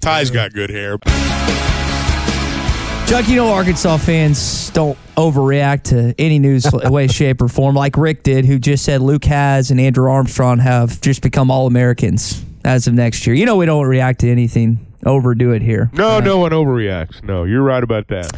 Ty's got good hair. Chuck, you know Arkansas fans don't overreact to any news way, shape, or form, like Rick did, who just said Luke Has and Andrew Armstrong have just become All-Americans as of next year. You know we don't react to anything, overdo it here. No, no one overreacts. No, you're right about that.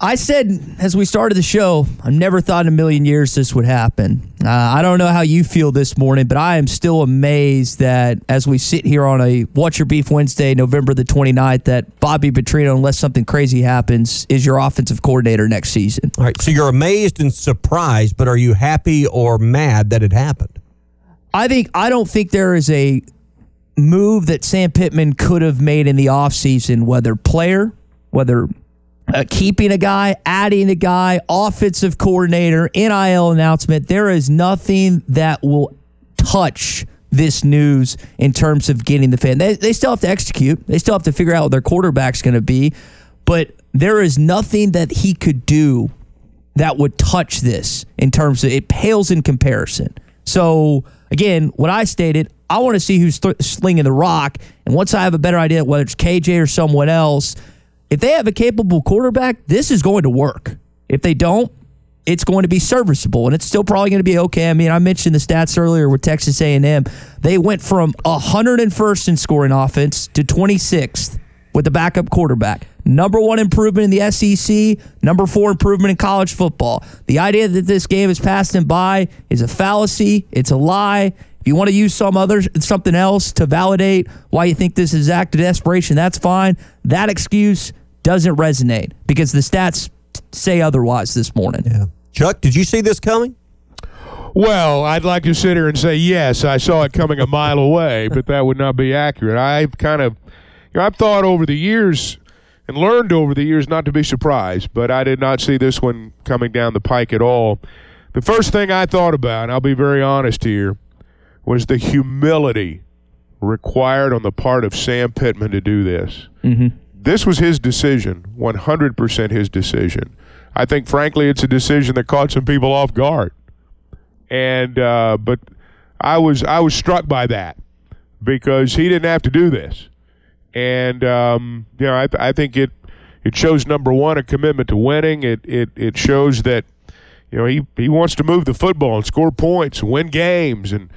I said, as we started the show, I never thought in a million years this would happen. I don't know how you feel this morning, but I am still amazed that as we sit here on a What's Your Beef Wednesday, November the 29th, that Bobby Petrino, unless something crazy happens, is your offensive coordinator next season. All right, so you're amazed and surprised, but are you happy or mad that it happened? I don't think there is a move that Sam Pittman could have made in the offseason, whether player, whether keeping a guy, adding a guy, offensive coordinator, NIL announcement. There is nothing that will touch this news in terms of getting the fan. They still have to execute. They still have to figure out what their quarterback's going to be. But there is nothing that he could do that would touch this in terms of it pales in comparison. So, again, what I stated, I want to see who's slinging the rock. And once I have a better idea, whether it's KJ or someone else, if they have a capable quarterback, this is going to work. If they don't, it's going to be serviceable, and it's still probably going to be okay. I mean, I mentioned the stats earlier with Texas A&M. They went from 101st in scoring offense to 26th with the backup quarterback. Number one improvement in the SEC, number four improvement in college football. The idea that this game is passing by is a fallacy. It's a lie. If you want to use something else to validate why you think this is act of desperation, that's fine. That excuse doesn't resonate because the stats say otherwise this morning. Yeah. Chuck, did you see this coming? Well, I'd like to sit here and say, yes, I saw it coming a mile away, but that would not be accurate. I've thought over the years and learned over the years not to be surprised, but I did not see this one coming down the pike at all. The first thing I thought about, and I'll be very honest here, was the humility required on the part of Sam Pittman to do this. Mm-hmm. This was his decision, 100% his decision. I think, frankly, it's a decision that caught some people off guard. And but I was struck by that because he didn't have to do this. And I think it shows, number one, a commitment to winning. It shows that he wants to move the football and score points, win games, and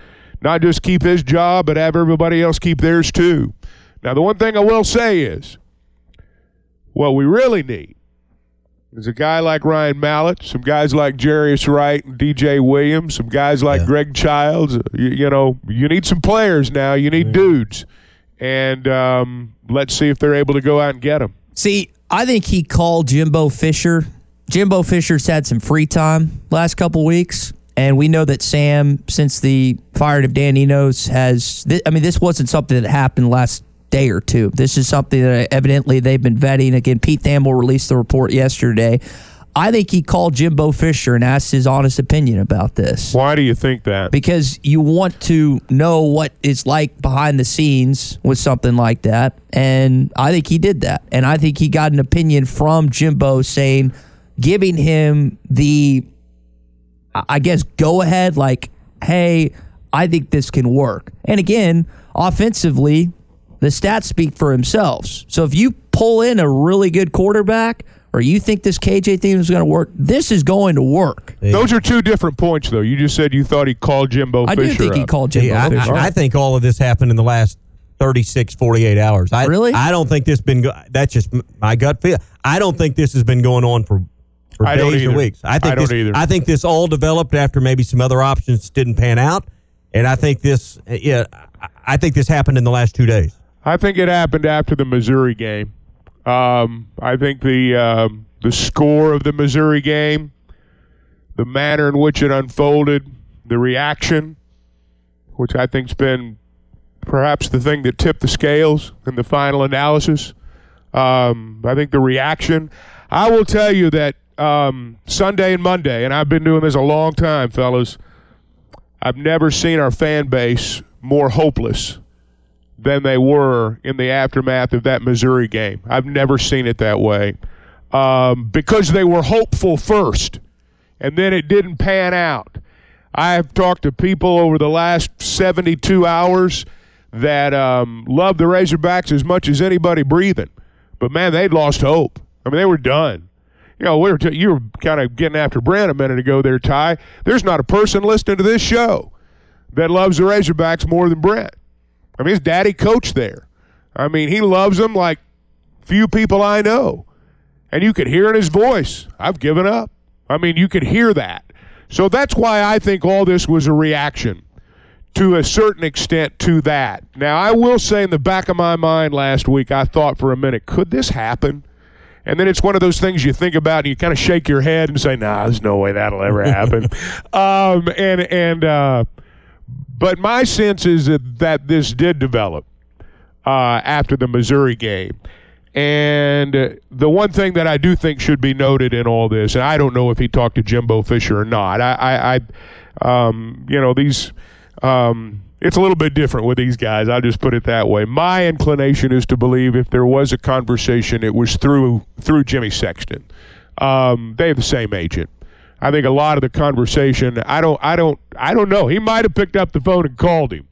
not just keep his job, but have everybody else keep theirs too. Now, the one thing I will say is what we really need is a guy like Ryan Mallett, some guys like Jarius Wright and DJ Williams, some guys like Greg Childs. You need some players now. You need dudes. And let's see if they're able to go out and get them. See, I think he called Jimbo Fisher. Jimbo Fisher's had some free time last couple weeks. And we know that Sam, since the firing of Dan Enos, this wasn't something that happened last day or two. This is something that evidently they've been vetting. Again, Pete Thamel released the report yesterday. I think he called Jimbo Fisher and asked his honest opinion about this. Why do you think that? Because you want to know what it's like behind the scenes with something like that. And I think he did that. And I think he got an opinion from Jimbo saying, giving him the, I guess, go ahead, like, hey, I think this can work. And again, offensively, the stats speak for themselves. So if you pull in a really good quarterback or you think this KJ thing is going to work, this is going to work. Yeah. Those are two different points, though. You just said you thought he called Jimbo Fisher. I do think he called Jimbo Fisher. I think all of this happened in the last 36, 48 hours. Really? I don't think this been – that's just my gut feel. I don't think this has been going on for days or weeks. I think this all developed after maybe some other options didn't pan out, and I think this happened in the last 2 days. I think it happened after the Missouri game. I think the score of the Missouri game, the manner in which it unfolded, the reaction, which I think's been perhaps the thing that tipped the scales in the final analysis. I think the reaction. I will tell you that Sunday and Monday, and I've been doing this a long time, fellas, I've never seen our fan base more hopeless than they were in the aftermath of that Missouri game. I've never seen it that way. Because they were hopeful first, and then it didn't pan out. I have talked to people over the last 72 hours that love the Razorbacks as much as anybody breathing. But, man, they'd lost hope. I mean, they were done. You know, you were kind of getting after Brent a minute ago there, Ty. There's not a person listening to this show that loves the Razorbacks more than Brent. I mean, his daddy coached there. I mean, he loves them like few people I know. And you could hear in his voice, I've given up. I mean, you could hear that. So that's why I think all this was a reaction to a certain extent to that. Now, I will say in the back of my mind last week, I thought for a minute, could this happen? And then it's one of those things you think about and you kind of shake your head and say, nah, there's no way that'll ever happen. But my sense is that this did develop after the Missouri game. And the one thing that I do think should be noted in all this, and I don't know if he talked to Jimbo Fisher or not. It's a little bit different with these guys. I'll just put it that way. My inclination is to believe if there was a conversation, it was through Jimmy Sexton. They have the same agent. I think a lot of the conversation, I don't know. He might have picked up the phone and called him,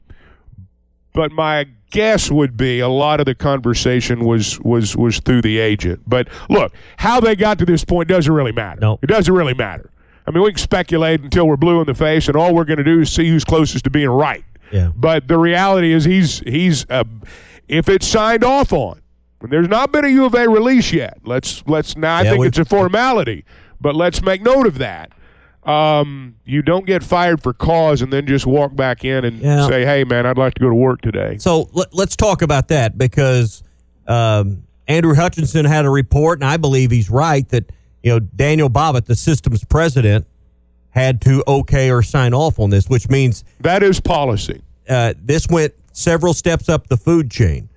but my guess would be a lot of the conversation was through the agent. But look, how they got to this point doesn't really matter. Nope. It doesn't really matter. I mean, we can speculate until we're blue in the face, and all we're going to do is see who's closest to being right. Yeah. But the reality is he's if it's signed off on, and there's not been a U of A release yet. I think it's a formality, but let's make note of that. You don't get fired for cause and then just walk back in and say, hey, man, I'd like to go to work today. So let's talk about that because Andrew Hutchinson had a report, and I believe he's right, that Daniel Bobbitt, the systems president, had to okay or sign off on this, which means... That is policy. This went several steps up the food chain.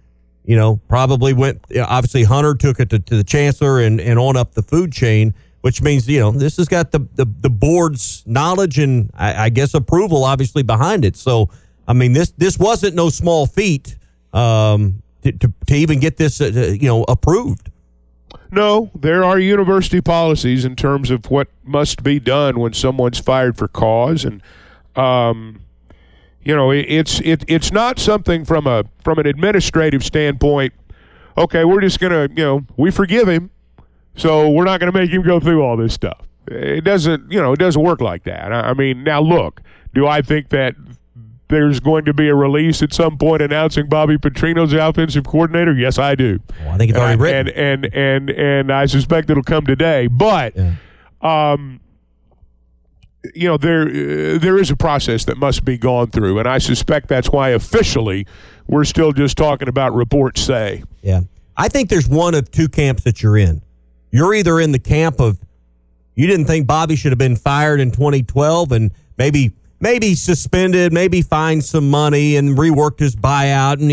Probably went... Obviously, Hunter took it to the chancellor and on up the food chain, which means, this has got the board's knowledge and, I guess, approval, obviously, behind it. So, I mean, this wasn't no small feat to even get this, approved. No, there are university policies in terms of what must be done when someone's fired for cause. And, it's not something from an administrative standpoint, okay, we're just going to, we forgive him. So we're not going to make him go through all this stuff. It doesn't work like that. I mean, now look, do I think that there's going to be a release at some point announcing Bobby Petrino's offensive coordinator? Yes, I do. Well, I think it's already written. And I suspect it'll come today. But, there is a process that must be gone through. And I suspect that's why officially we're still just talking about reports say. Yeah. I think there's one of two camps that you're in. You're either in the camp of you didn't think Bobby should have been fired in 2012 and maybe suspended, maybe fined some money and reworked his buyout. And,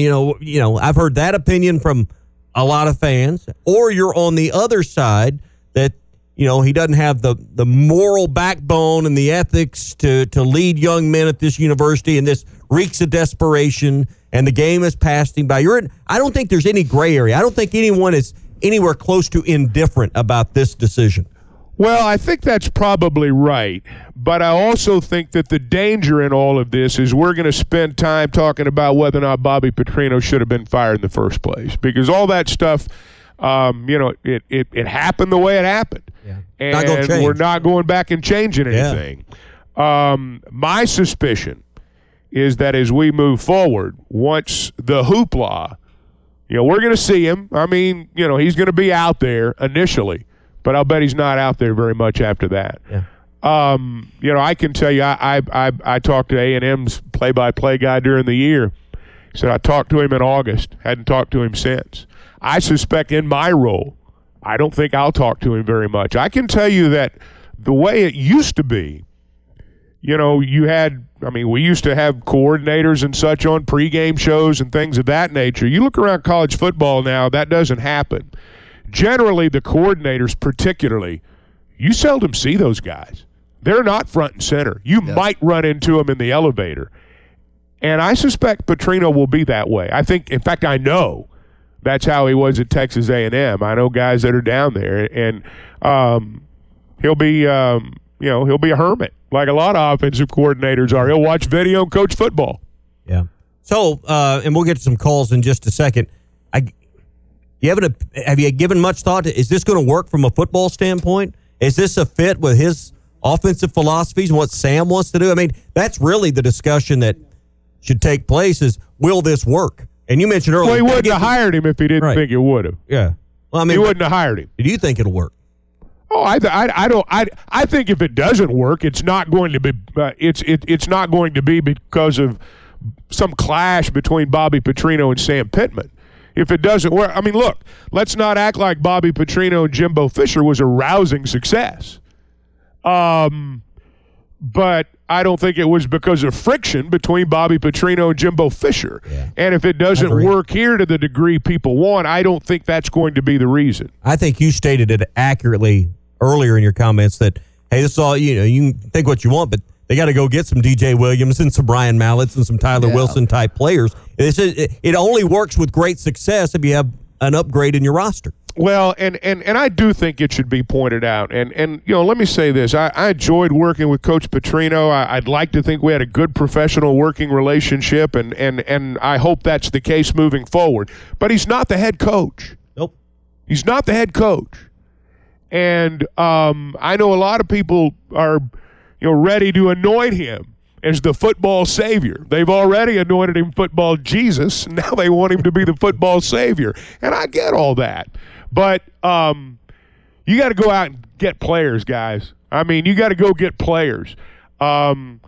I've heard that opinion from a lot of fans. Or you're on the other side that, he doesn't have the moral backbone and the ethics to lead young men at this university, and this reeks of desperation and the game has passed him by. I don't think there's any gray area. I don't think anyone is anywhere close to indifferent about this decision. Well, I think that's probably right, but I also think that the danger in all of this is we're going to spend time talking about whether or not Bobby Petrino should have been fired in the first place, because all that stuff, it happened the way it happened, and we're not going back and changing anything. Yeah. My suspicion is that as we move forward, once the hoopla, we're going to see him. I mean, he's going to be out there initially, but I'll bet he's not out there very much after that. Yeah. I can tell you, I talked to A&M's play-by-play guy during the year. He said I talked to him in August, hadn't talked to him since. I suspect in my role, I don't think I'll talk to him very much. I can tell you that the way it used to be, you know, you had, I mean, we used to have coordinators and such on pregame shows and things of that nature. You look around college football now, that doesn't happen. Generally, the coordinators particularly, you seldom see those guys. They're not front and center. You might run into them in the elevator. And I suspect Petrino will be that way. I think, in fact, I know that's how he was at Texas A&M. I know guys that are down there, and he'll be, you know, he'll be a hermit like a lot of offensive coordinators are. He'll watch video and coach football. Yeah. So, and we'll get to some calls in just a second. Have you given much thought to, is this going to work from a football standpoint? Is this a fit with his offensive philosophies and what Sam wants to do? I mean, that's really the discussion that should take place is, will this work? And you mentioned earlier. Well, he wouldn't have hired him if he didn't think it would have. Yeah. Well, I mean, he wouldn't have hired him. Do you think it'll work? Oh, I think if it doesn't work, it's not going to be. It's not going to be because of some clash between Bobby Petrino and Sam Pittman. If it doesn't work, I mean, look, let's not act like Bobby Petrino and Jimbo Fisher was a rousing success. But I don't think it was because of friction between Bobby Petrino and Jimbo Fisher. Yeah. And if it doesn't work here to the degree people want, I don't think that's going to be the reason. I think you stated it accurately earlier in your comments that, hey, this is all, you know, you can think what you want, but they got to go get some DJ Williams and some Ryan Mallett and some Tyler Wilson type players. It only works with great success if you have an upgrade in your roster. Well, and I do think it should be pointed out. And you know, let me say this. I enjoyed working with Coach Petrino. I'd like to think we had a good professional working relationship, and I hope that's the case moving forward. But he's not the head coach. Nope. He's not the head coach. And I know a lot of people are, you know, ready to anoint him as the football savior. They've already anointed him football Jesus. Now they want him to be the football savior. And I get all that. But you got to go out and get players, guys. I mean, you got to go get players. You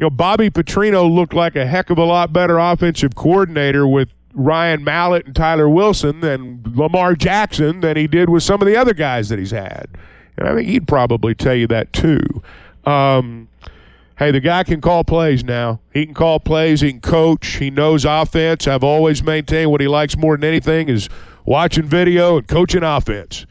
know, Bobby Petrino looked like a heck of a lot better offensive coordinator with Ryan Mallett and Tyler Wilson and Lamar Jackson than he did with some of the other guys that he's had. And I think he'd probably tell you that too. Hey, the guy can call plays now. He can call plays. He can coach. He knows offense. I've always maintained what he likes more than anything is watching video and coaching offense.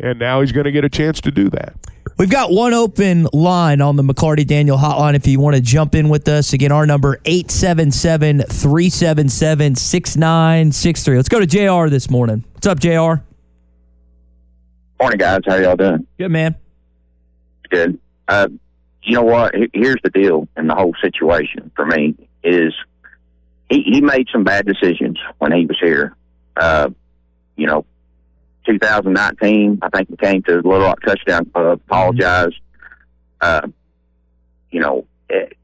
And now he's going to get a chance to do that. We've got one open line on the McLarty Daniel Hotline if you want to jump in with us. Again, our number, 877-377-6963. Let's go to JR this morning. What's up, JR? Morning, guys. How y'all doing? Good, man. Good. You know what? Here's the deal in the whole situation for me is he made some bad decisions when he was here. You know, 2019, I think he came to Little Rock Touchdown Club, apologized. You know,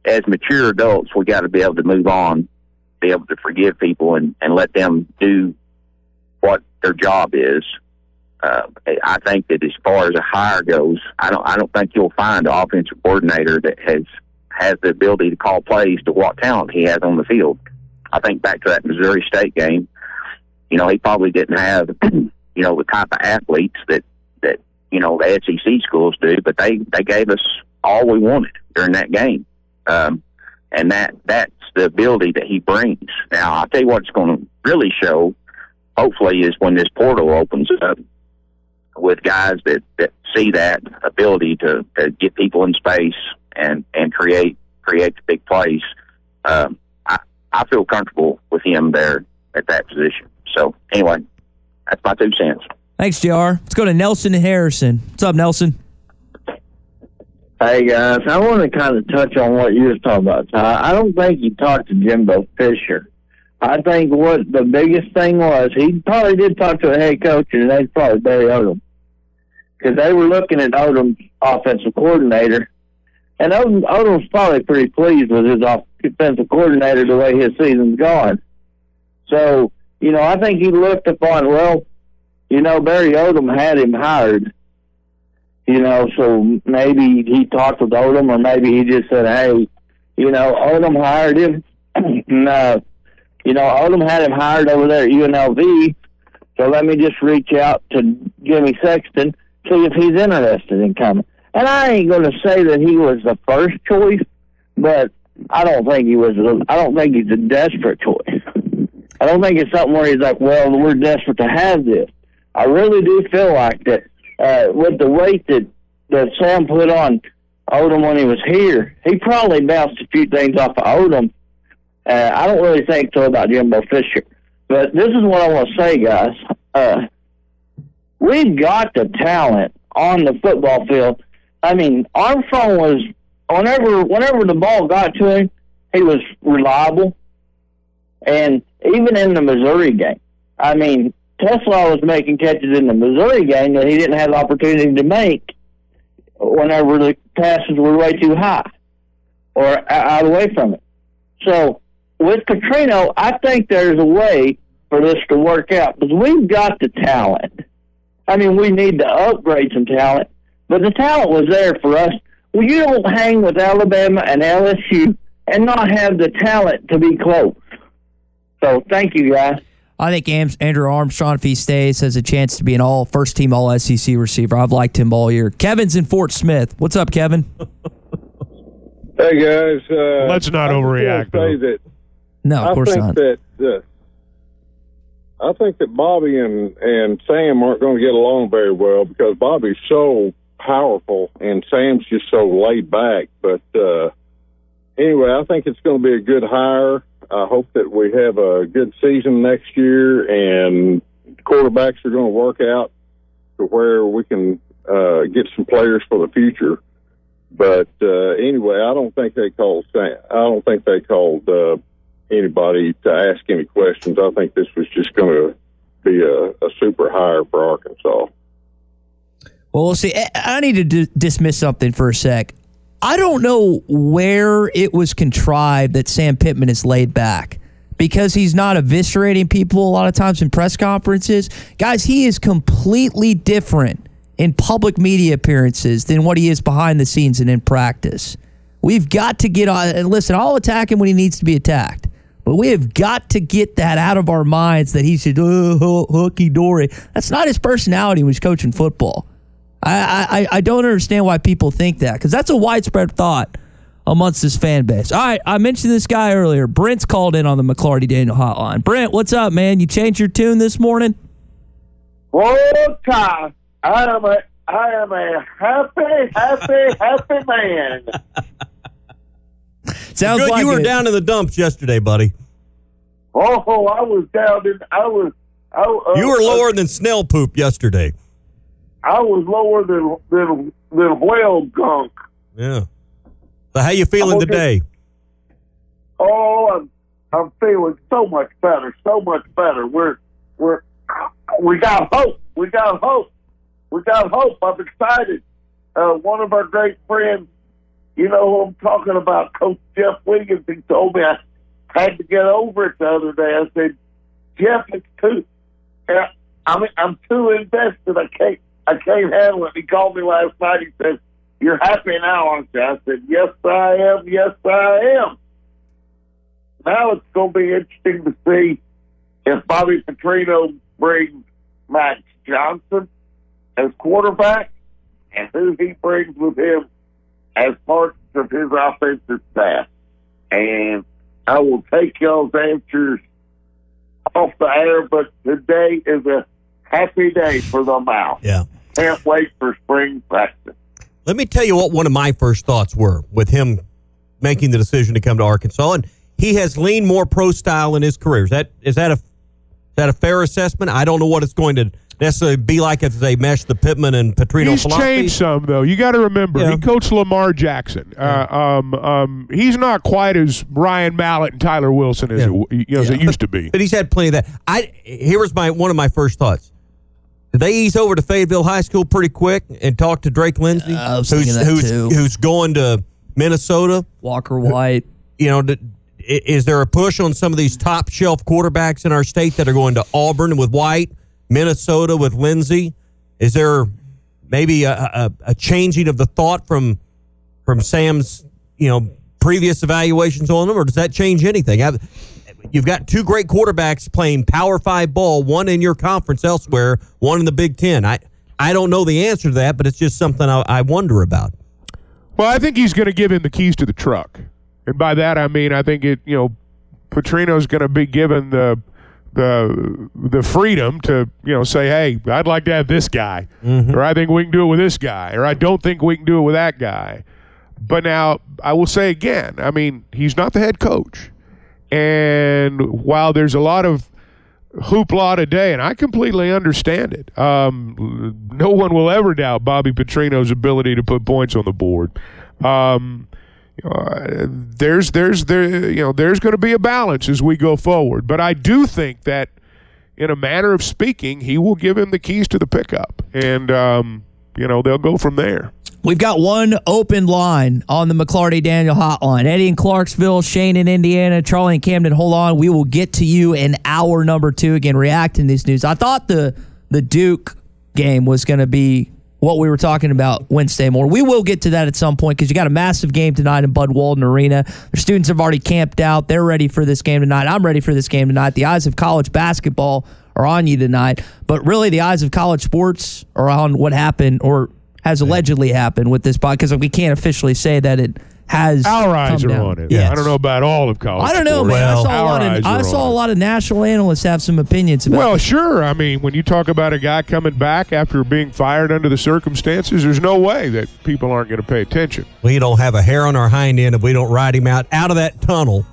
as mature adults, we got to be able to move on, be able to forgive people and let them do what their job is. I think that as far as a hire goes, I don't think you'll find an offensive coordinator that has the ability to call plays to what talent he has on the field. I think back to that Missouri State game, you know, he probably didn't have, you know, the type of athletes that you know, the SEC schools do, but they gave us all we wanted during that game. And that's the ability that he brings. Now, I'll tell you what it's going to really show, hopefully, is when this portal opens up, with guys that see that ability to get people in space and create the big plays. I feel comfortable with him there at that position. So, anyway, that's my 2 cents. Thanks, JR. Let's go to Nelson Harrison. What's up, Nelson? Hey, guys. I want to kind of touch on what you were talking about. I don't think you talked to Jimbo Fisher. I think what the biggest thing was, he probably did talk to a head coach, and that's probably Barry Odom. Because they were looking at Odom's offensive coordinator, and Odom's probably pretty pleased with his offensive coordinator the way his season's gone. So, you know, I think he looked upon, well, you know, Barry Odom had him hired. You know, so maybe he talked with Odom, or maybe he just said, hey, you know, Odom hired him. And, you know, Odom had him hired over there at UNLV. So let me just reach out to Jimmy Sexton, see if he's interested in coming. And I ain't going to say that he was the first choice, but I don't think he was. I don't think he's a desperate choice. I don't think it's something where he's like, well, we're desperate to have this. I really do feel like that with the weight that Sam put on Odom when he was here, he probably bounced a few things off of Odom. I don't really think so about Jimbo Fisher. But this is what I want to say, guys. We've got the talent on the football field. I mean, Armstrong was, whenever the ball got to him, he was reliable. And even in the Missouri game, I mean, Tesla was making catches in the Missouri game that he didn't have the opportunity to make whenever the passes were way too high or out away from it. So with Petrino, I think there's a way for this to work out because we've got the talent. I mean, we need to upgrade some talent, but the talent was there for us. Well, you don't hang with Alabama and LSU and not have the talent to be close. So thank you, guys. I think Andrew Armstrong, if he stays, has a chance to be an first-team All-SEC receiver. I've liked him all year. Kevin's in Fort Smith. What's up, Kevin? Hey, guys. Let's not overreact, though. No, of course not. I think that Bobby and Sam aren't going to get along very well because Bobby's so powerful and Sam's just so laid back. But anyway, I think it's going to be a good hire. I hope that we have a good season next year and quarterbacks are going to work out to where we can get some players for the future. But anyway, I don't think they called Sam. I don't think they called anybody to ask any questions. I think this was just going to be a super hire for Arkansas. Well, we'll see. I need to dismiss something for a sec. I don't know where it was contrived that Sam Pittman is laid back because he's not eviscerating people a lot of times in press conferences. Guys, he is completely different in public media appearances than what he is behind the scenes and in practice. We've got to get on, and listen, I'll attack him when he needs to be attacked, but we have got to get that out of our minds that he should, hooky-dory. That's not his personality when he's coaching football. I don't understand why people think that because that's a widespread thought amongst this fan base. All right, I mentioned this guy earlier. Brent's called in on the McLarty Daniel Hotline. Brent, what's up, man? You changed your tune this morning? Oh, Tye, I am a happy man. Sounds good, like you were down in the dumps yesterday, buddy. Oh, I was down in you were lower than snail poop yesterday. I was lower than whale gunk. Yeah. So how you feeling today? Oh, I'm feeling so much better, so much better. We got hope. I'm excited. One of our great friends, you know who I'm talking about, Coach Jeff Wiggins, he told me I had to get over it the other day. I said, Jeff, it's too. I'm too invested. I can't handle it. He called me last night. He says, you're happy now, aren't you? I said, yes, I am. Yes, I am. Now it's going to be interesting to see if Bobby Petrino brings Max Johnson as quarterback and who he brings with him as parts of his offensive staff. And I will take y'all's answers off the air, but today is a happy day for the mouth. Yeah. Can't wait for spring practice. Let me tell you what one of my first thoughts were with him making the decision to come to Arkansas, and he has leaned more pro style in his career. Is that a fair assessment? I don't know what it's going to necessarily be like if they mesh the Pittman and Petrino philosophy. He's changed some, though. You got to remember, He coached Lamar Jackson. Yeah. He's not quite as Ryan Mallett and Tyler Wilson as it used to be. But he's had plenty of that. Here was one of my first thoughts. Did they ease over to Fayetteville High School pretty quick and talk to Drake Lindsey, who's going to Minnesota? Walker White. Is there a push on some of these top-shelf quarterbacks in our state that are going to Auburn with White, Minnesota with Lindsey? Is there maybe a changing of the thought from Sam's previous evaluations on them, or does that change anything? You've got two great quarterbacks playing Power 5 ball, one in your conference elsewhere, one in the Big Ten. I don't know the answer to that, but it's just something I wonder about. Well, I think he's going to give him the keys to the truck. And by that, I mean, I think Petrino's going to be given the freedom to, say, hey, I'd like to have this guy, mm-hmm. or I think we can do it with this guy, or I don't think we can do it with that guy. But now, I will say again, I mean, he's not the head coach. And while there's a lot of hoopla today, and I completely understand it, no one will ever doubt Bobby Petrino's ability to put points on the board. There's going to be a balance as we go forward, but I do think that, in a manner of speaking, he will give him the keys to the pickup, and they'll go from there. We've got one open line on the McLarty Daniel Hotline. Eddie in Clarksville, Shane in Indiana, Charlie in Camden. Hold on, we will get to you in hour number two. Again, reacting to these news. I thought the Duke game was going to be what we were talking about Wednesday morning. We will get to that at some point because you got a massive game tonight in Bud Walton Arena. Their students have already camped out. They're ready for this game tonight. I'm ready for this game tonight. The eyes of college basketball are on you tonight. But really, the eyes of college sports are on what happened or has allegedly happened with this podcast. We can't officially say that it has. Our eyes are on it. Yes. I don't know about all of college sports. I don't know, man. Well, I saw a lot of national analysts have some opinions about it. Well, sure. I mean, when you talk about a guy coming back after being fired under the circumstances, there's no way that people aren't going to pay attention. We don't have a hair on our hind end if we don't ride him out of that tunnel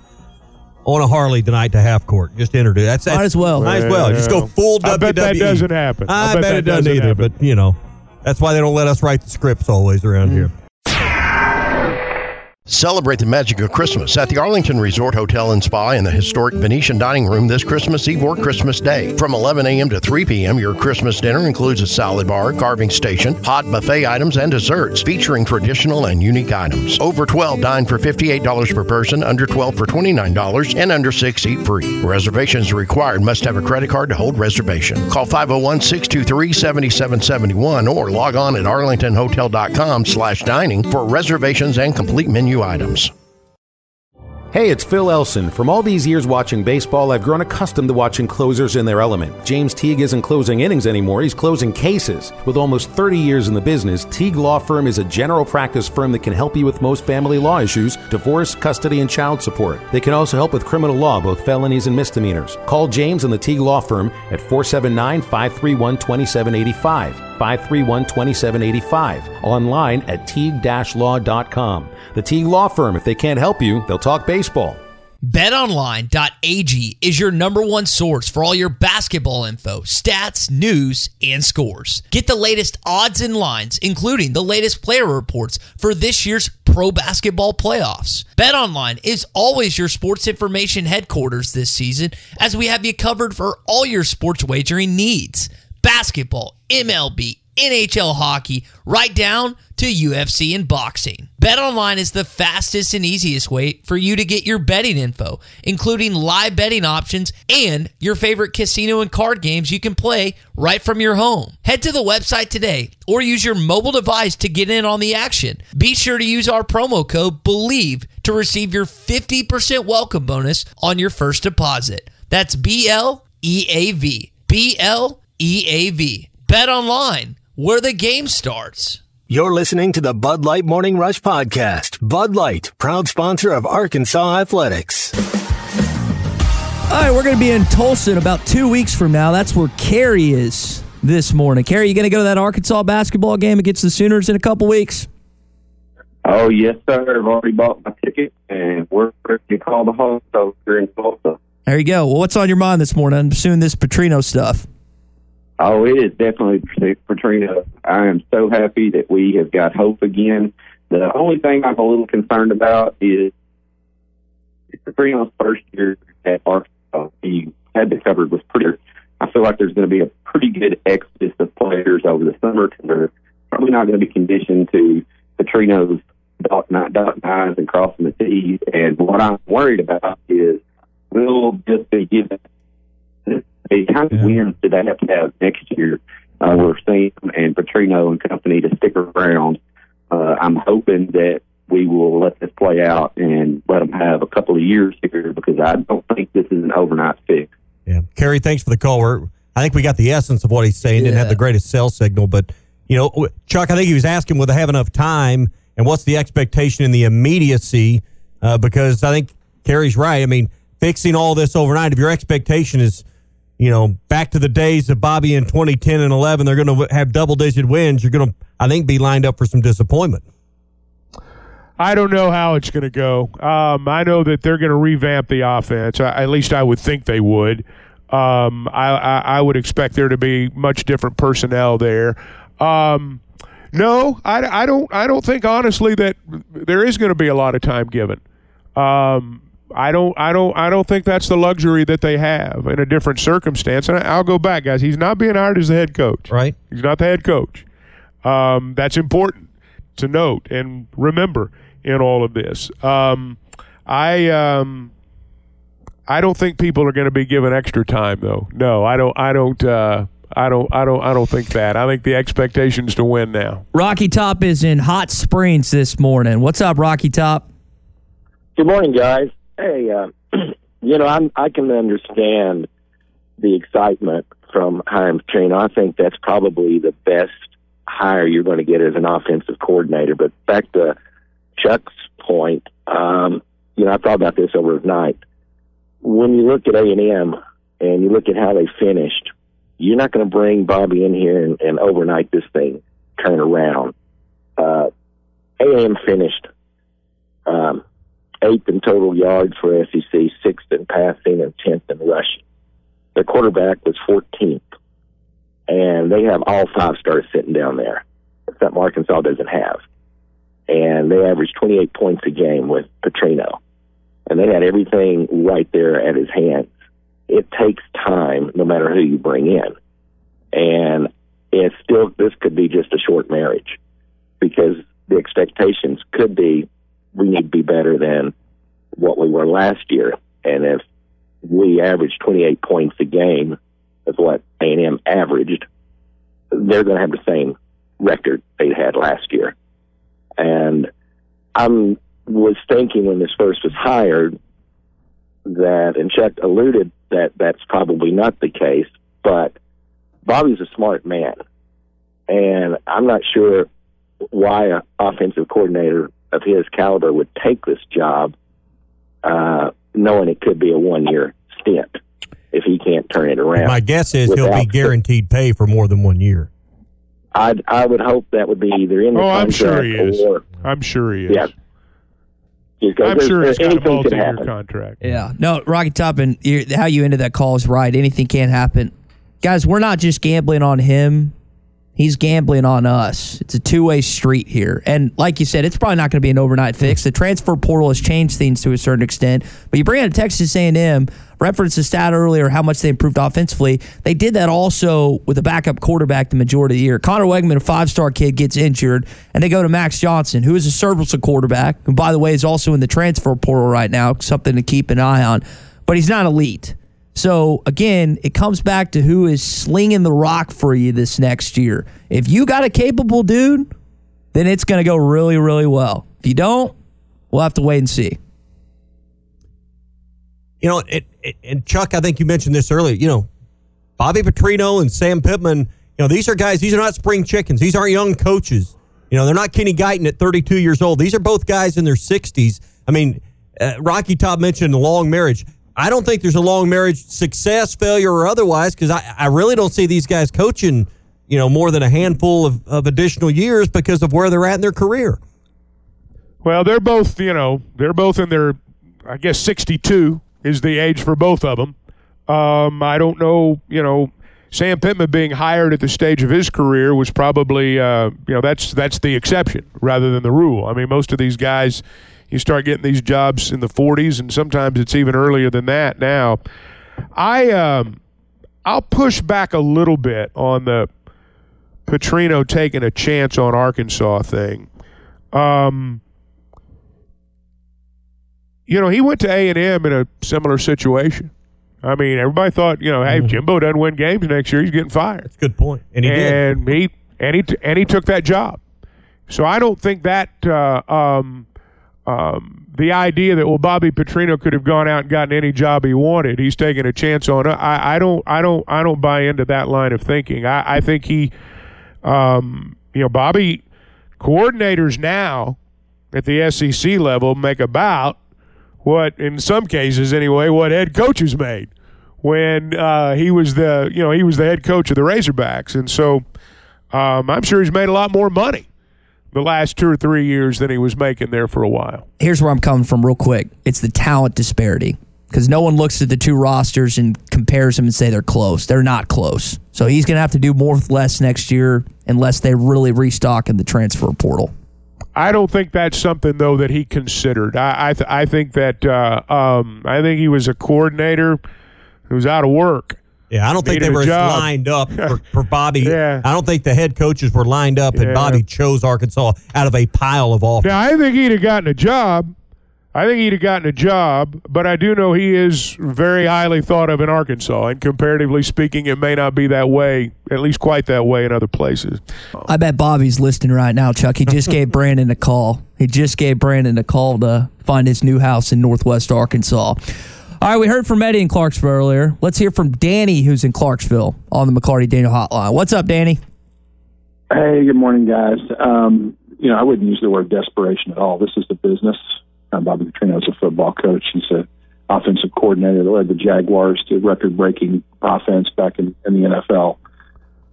on a Harley tonight to half court. Just introduce. Might as well. Might as well. Just go full WWE. I bet that doesn't happen. I bet it doesn't either, happen. But, that's why they don't let us write the scripts always around here. Celebrate the magic of Christmas at the Arlington Resort Hotel and Spa in the historic Venetian Dining Room this Christmas Eve or Christmas Day. From 11 a.m. to 3 p.m., your Christmas dinner includes a salad bar, carving station, hot buffet items, and desserts featuring traditional and unique items. Over 12 dine for $58 per person, under 12 for $29, and under 6 eat free. Reservations required. Must have a credit card to hold reservation. Call 501-623-7771 or log on at arlingtonhotel.com/dining for reservations and complete menu items. Hey, it's Phil Elson. From all these years watching baseball, I've grown accustomed to watching closers in their element. James Teague isn't closing innings anymore, he's closing cases. With almost 30 years in the business, Teague Law Firm is a general practice firm that can help you with most family law issues, divorce, custody, and child support. They can also help with criminal law, both felonies and misdemeanors. Call James and the Teague Law Firm at 479-531-2785. 531-2785, online at teague-law.com. The Teague Law Firm, if they can't help you, they'll talk baseball. BetOnline.ag is your number one source for all your basketball info, stats, news, and scores. Get the latest odds and lines, including the latest player reports for this year's pro basketball playoffs. BetOnline is always your sports information headquarters this season, as we have you covered for all your sports wagering needs. Basketball, MLB, NHL hockey, right down to UFC and boxing. BetOnline is the fastest and easiest way for you to get your betting info, including live betting options and your favorite casino and card games you can play right from your home. Head to the website today or use your mobile device to get in on the action. Be sure to use our promo code BELIEVE to receive your 50% welcome bonus on your first deposit. That's BLEAV. BLEAV. Bet online, where the game starts. You're listening to the Bud Light Morning Rush Podcast. Bud Light, proud sponsor of Arkansas Athletics. All right, we're going to be in Tulsa in about 2 weeks from now. That's where Carrie is this morning. Carrie, you going to go to that Arkansas basketball game against the Sooners in a couple weeks? Oh, yes, sir. I've already bought my ticket, and we're ready to call the host over here in Tulsa. There you go. Well, what's on your mind this morning? I'm assuming this Petrino stuff. Oh, it is definitely Petrino. I am so happy that we have got hope again. The only thing I'm a little concerned about is Petrino's first year at Arkansas. He had it covered with pretty. I feel like there's going to be a pretty good exodus of players over the summer. They're probably not going to be conditioned to Petrino's dotting I's and crossing the T's. And what I'm worried about is we'll just be given the kind of wins that they have to have next year. We're seeing Sam and Petrino and company to stick around. I'm hoping that we will let this play out and let them have a couple of years here, because I don't think this is an overnight fix. Yeah. Kerry, thanks for the call. I think we got the essence of what he's saying. Yeah. Didn't have the greatest cell signal, but, you know, Chuck, I think he was asking, will they have enough time and what's the expectation in the immediacy? Because I think Kerry's right. I mean, fixing all this overnight, if your expectation is, you know, back to the days of Bobby in 2010 and 11, they're going to have double-digit wins, you're going to, I think, be lined up for some disappointment. I don't know how it's going to go. I know that they're going to revamp the offense. At least I would think they would. I would expect there to be much different personnel there. No, I don't think, honestly, that there is going to be a lot of time given. I don't think that's the luxury that they have in a different circumstance. And I'll go back, guys. He's not being hired as the head coach. Right. He's not the head coach. That's important to note and remember in all of this. I don't think people are going to be given extra time, though. No, I don't think that. I think the expectation's to win now. Rocky Top is in Hot Springs this morning. What's up, Rocky Top? Good morning, guys. Hey, you know, I can understand the excitement from hiring Petrino. I think that's probably the best hire you're going to get as an offensive coordinator. But back to Chuck's point, you know, I thought about this overnight. When you look at A&M and you look at how they finished, you're not going to bring Bobby in here and overnight this thing turn around. A&M finished 8th in total yards for SEC, 6th in passing, and 10th in rushing. Their quarterback was 14th, and they have all five-stars sitting down there. That's something Arkansas doesn't have. And they averaged 28 points a game with Petrino. And they had everything right there at his hands. It takes time, no matter who you bring in. And it's still, this could be just a short marriage, because the expectations could be, we need to be better than what we were last year. And if we average 28 points a game, that's what A&M averaged, they're going to have the same record they had last year. And I was thinking when this first was hired that, and Chuck alluded that that's probably not the case, but Bobby's a smart man. And I'm not sure why an offensive coordinator of his caliber would take this job, knowing it could be a one-year stint if he can't turn it around. My guess is he'll be guaranteed pay for more than 1 year. I would hope that would be either in the contract or... I'm sure he is. Yeah. I'm sure it's got a multi-year contract. Yeah. No, Rocky Top, and how you ended that call is right. Anything can happen. Guys, we're not just gambling on him. He's gambling on us. It's a two-way street here. And like you said, it's probably not going to be an overnight fix. The transfer portal has changed things to a certain extent. But you bring in Texas A&M, referenced the stat earlier, how much they improved offensively. They did that also with a backup quarterback the majority of the year. Connor Wegman, a five-star kid, gets injured, and they go to Max Johnson, who is a serviceable quarterback, who, by the way, is also in the transfer portal right now, something to keep an eye on. But he's not elite. So, again, it comes back to who is slinging the rock for you this next year. If you got a capable dude, then it's going to go really, really well. If you don't, we'll have to wait and see. You know, and Chuck, I think you mentioned this earlier. You know, Bobby Petrino and Sam Pittman, you know, these are guys, these are not spring chickens. These aren't young coaches. You know, they're not Kenny Guyton at 32 years old. These are both guys in their 60s. I mean, Rocky Top mentioned a long marriage. I don't think there's a long marriage, success, failure, or otherwise, because I really don't see these guys coaching, you know, more than a handful of additional years because of where they're at in their career. Well, they're both, you know, they're both in their, I guess 62 is the age for both of them. I don't know, you know, Sam Pittman being hired at the stage of his career was probably, you know, that's the exception rather than the rule. I mean, most of these guys, you start getting these jobs in the 40s, and sometimes it's even earlier than that now. I'll push back a little bit on the Petrino taking a chance on Arkansas thing. You know, he went to A&M in a similar situation. I mean, everybody thought, you know, hey, if Jimbo doesn't win games next year, he's getting fired. That's a good point. And he did. And he took that job. So I don't think that The idea that, well, Bobby Petrino could have gone out and gotten any job he wanted, he's taking a chance on. I don't buy into that line of thinking. I think he, Bobby, coordinators now at the SEC level make about what, in some cases anyway, what head coaches made when he was the head coach of the Razorbacks, and so I'm sure he's made a lot more money the last 2 or 3 years than he was making there for a while. Here's where I'm coming from real quick. It's the talent disparity, because no one looks at the two rosters and compares them and say they're close. They're not close. So he's going to have to do more with less next year unless they really restock in the transfer portal. I don't think that's something, though, that he considered. I think he was a coordinator who's out of work. Yeah, I don't think they were lined up for Bobby. Yeah. I don't think the head coaches were lined up, and Bobby chose Arkansas out of a pile of offers. Yeah, I think he'd have gotten a job. But I do know he is very highly thought of in Arkansas, and comparatively speaking, it may not be that way, at least quite that way in other places. I bet Bobby's listening right now, Chuck. He just gave Brandon a call. To find his new house in Northwest Arkansas. All right, we heard from Eddie in Clarksville earlier. Let's hear from Danny, who's in Clarksville, on the McLarty Daniel Hotline. What's up, Danny? Hey, good morning, guys. I wouldn't use the word desperation at all. This is the business. Bobby Petrino is a football coach. He's an offensive coordinator that led the Jaguars to record-breaking offense back in the NFL.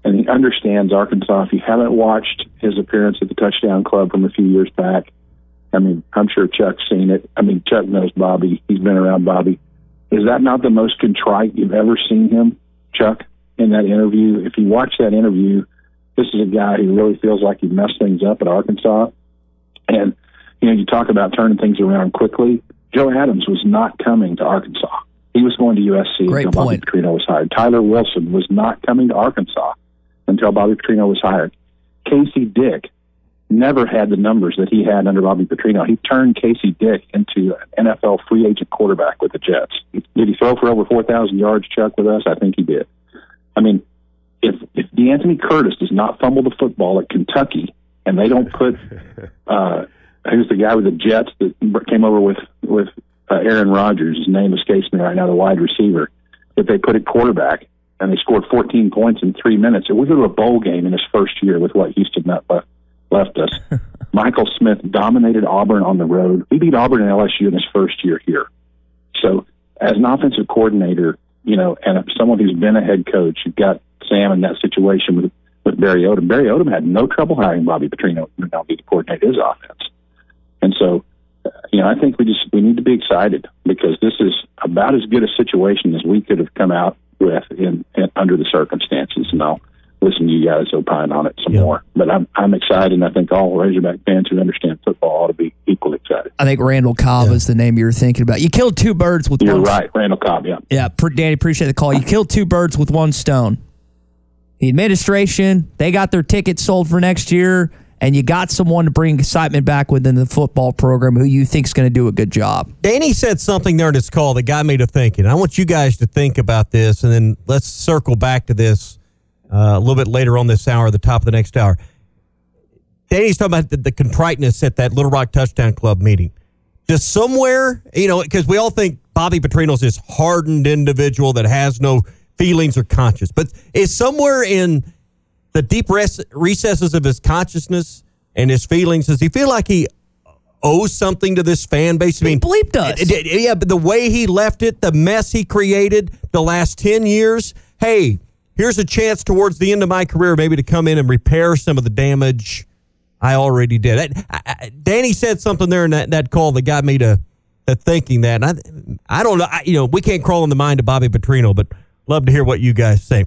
And he understands Arkansas. If you haven't watched his appearance at the Touchdown Club from a few years back, I mean, I'm sure Chuck's seen it. I mean, Chuck knows Bobby. He's been around Bobby. Is that not the most contrite you've ever seen him, Chuck, in that interview? If you watch that interview, this is a guy who really feels like he messed things up at Arkansas. And, you talk about turning things around quickly. Joe Adams was not coming to Arkansas. He was going to USC until Bobby Petrino was hired. Tyler Wilson was not coming to Arkansas until Bobby Petrino was hired. Casey Dick never had the numbers that he had under Bobby Petrino. He turned Casey Dick into an NFL free agent quarterback with the Jets. Did he throw for over 4,000 yards, Chuck, with us? I think he did. I mean, if DeAnthony Curtis does not fumble the football at Kentucky, and they don't put who's the guy with the Jets that came over with Aaron Rodgers? His name escapes me right now, the wide receiver. If they put a quarterback and they scored 14 points in 3 minutes, it was a bowl game in his first year with what Houston Nutt left us. Michael Smith dominated Auburn on the road. He beat Auburn and LSU in his first year here. So as an offensive coordinator, and someone who's been a head coach, you've got Sam in that situation with Barry Odom. Barry Odom had no trouble hiring Bobby Petrino to coordinate his offense. And so, I think we need to be excited, because this is about as good a situation as we could have come out with in under the circumstances. Now, listen to you guys opine on it some more. But I'm excited, and I think all Razorback fans who understand football ought to be equally excited. I think Randall Cobb is the name you were thinking about. You killed two birds with one stone. You're right, Randall Cobb, yeah. Yeah, Danny, appreciate the call. You killed two birds with one stone. The administration, they got their tickets sold for next year, and you got someone to bring excitement back within the football program who you think is going to do a good job. Danny said something there in his call that got me to thinking. I want you guys to think about this, and then let's circle back to this a little bit later on this hour, the top of the next hour. Danny's talking about the contriteness at that Little Rock Touchdown Club meeting. Does somewhere, because we all think Bobby Petrino's this hardened individual that has no feelings or conscience, but is somewhere in the deep recesses of his consciousness and his feelings, does he feel like he owes something to this fan base? I mean, he bleeped us. Yeah, but the way he left it, the mess he created the last 10 years, hey, here's a chance towards the end of my career maybe to come in and repair some of the damage I already did. Danny said something there in that call that got me to thinking that. And I don't know. We can't crawl in the mind of Bobby Petrino, but love to hear what you guys say.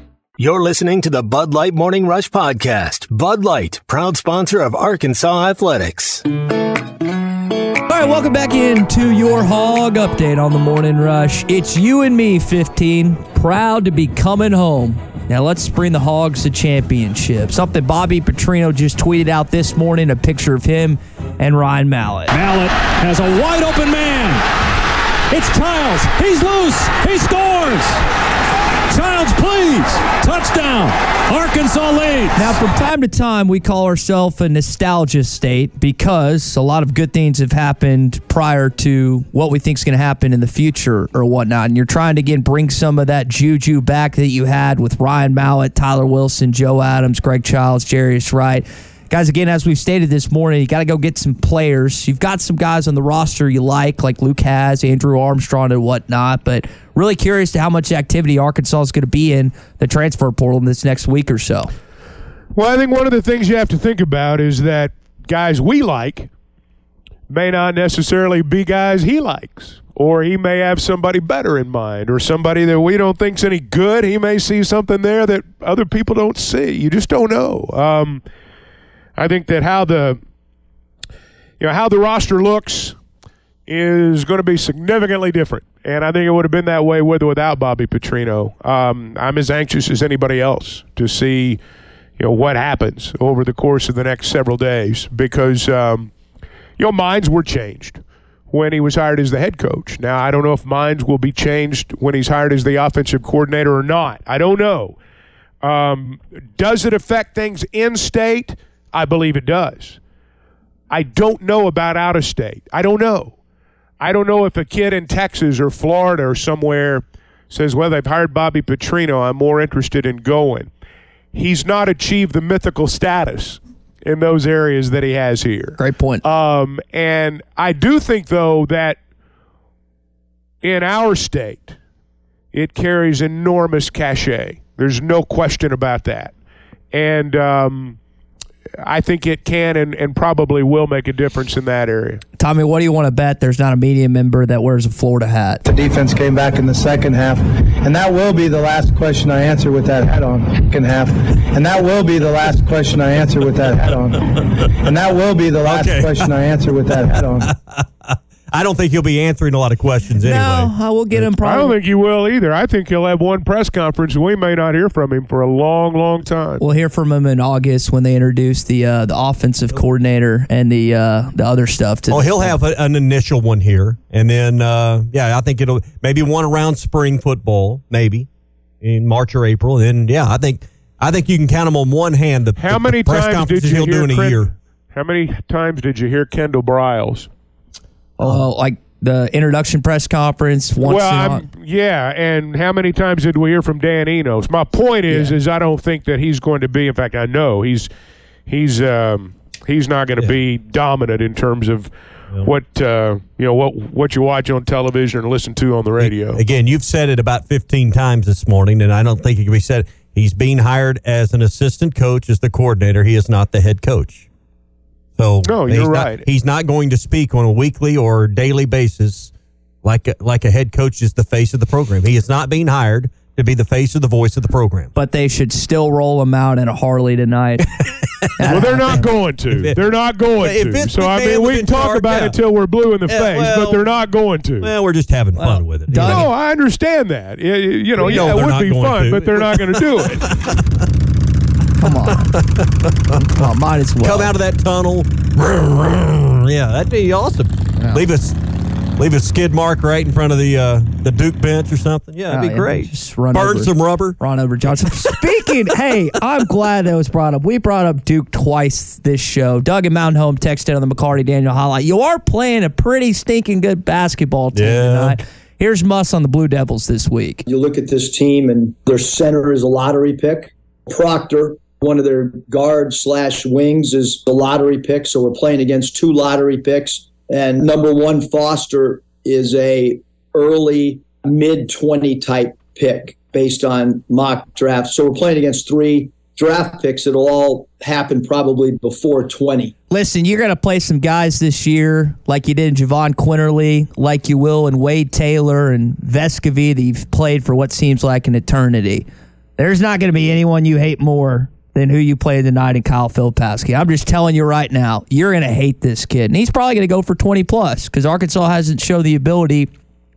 You're listening to the Bud Light Morning Rush Podcast. Bud Light, proud sponsor of Arkansas Athletics. All right, welcome back into your Hog Update on the Morning Rush. It's you and me, 15, proud to be coming home. Now let's bring the Hogs to championship. Something Bobby Petrino just tweeted out this morning, a picture of him and Ryan Mallett. Mallett has a wide open man. It's Childs. He's loose. He scores. Childs, please! Touchdown! Arkansas leads! Now, from time to time, we call ourselves a nostalgia state because a lot of good things have happened prior to what we think is going to happen in the future or whatnot. And you're trying to, again, bring some of that juju back that you had with Ryan Mallett, Tyler Wilson, Joe Adams, Greg Childs, Jarius Wright. Guys, again, as we've stated this morning, you got to go get some players. You've got some guys on the roster you like Luke Haas, Andrew Armstrong, and whatnot. But really curious to how much activity Arkansas is going to be in the transfer portal in this next week or so. Well, I think one of the things you have to think about is that guys we like may not necessarily be guys he likes. Or he may have somebody better in mind, or somebody that we don't think's any good. He may see something there that other people don't see. You just don't know. I think that how the roster looks is going to be significantly different, and I think it would have been that way with or without Bobby Petrino. I'm as anxious as anybody else to see what happens over the course of the next several days because minds were changed when he was hired as the head coach. Now I don't know if minds will be changed when he's hired as the offensive coordinator or not. I don't know. Does it affect things in state? I believe it does. I don't know about out of state. I don't know. I don't know if a kid in Texas or Florida or somewhere says, well, they've hired Bobby Petrino. I'm more interested in going. He's not achieved the mythical status in those areas that he has here. Great point. And I do think, though, that in our state, it carries enormous cachet. There's no question about that. And I think it can and probably will make a difference in that area. Tommy, what do you want to bet there's not a media member that wears a Florida hat? The defense came back in the second half, and that will be the last question I answer with that hat on. I don't think he'll be answering a lot of questions anyway. No, I will get him probably. I don't think he will either. I think he'll have one press conference, and we may not hear from him for a long, long time. We'll hear from him in August when they introduce the offensive coordinator and the other stuff. He'll have an initial one here, and then I think it'll maybe one around spring football, maybe in March or April. And I think you can count him on one hand. How many press conferences he'll do in a year? How many times did you hear Kendall Briles? Like the introduction press conference. And how many times did we hear from Dan Enos? My point is I don't think that he's going to be. In fact, I know he's not going to be dominant in terms of what you watch on television or listen to on the radio. Again, you've said it about 15 times this morning, and I don't think it can be said. He's being hired as an assistant coach, as the coordinator. He is not the head coach. So no, you're right. He's not going to speak on a weekly or daily basis like a head coach is the face of the program. He is not being hired to be the face or the voice of the program. But they should still roll him out in a Harley tonight. Well, they're not going to. They're not going to. So, we can talk about it till we're blue in the face, but they're not going to. Well, we're just having fun with it. No, I understand that. It would be fun, but they're not going to do it. Come on. Might as well. Come out of that tunnel. Yeah, that'd be awesome. Yeah. Leave a skid mark right in front of the Duke bench or something. Yeah, that'd be great. Just burn some rubber. Run over Johnson. Speaking, hey, I'm glad that was brought up. We brought up Duke twice this show. Doug and Mountain Home texted on the McLarty Daniel Hotline. You are playing a pretty stinking good basketball team tonight. Here's Muss on the Blue Devils this week. You look at this team, and their center is a lottery pick. Proctor, one of their guard/wings, is a lottery pick, so we're playing against two lottery picks. And number one, Foster, is a early mid-20 type pick based on mock draft. So we're playing against three draft picks. It'll all happen probably before 20. Listen, you're going to play some guys this year like you did in Javon Quinterly, like you will in Wade Taylor and Vescovy that you've played for what seems like an eternity. There's not going to be anyone you hate more than who you played tonight in Kyle Filipowski. I'm just telling you right now, you're going to hate this kid. And he's probably going to go for 20-plus because Arkansas hasn't shown the ability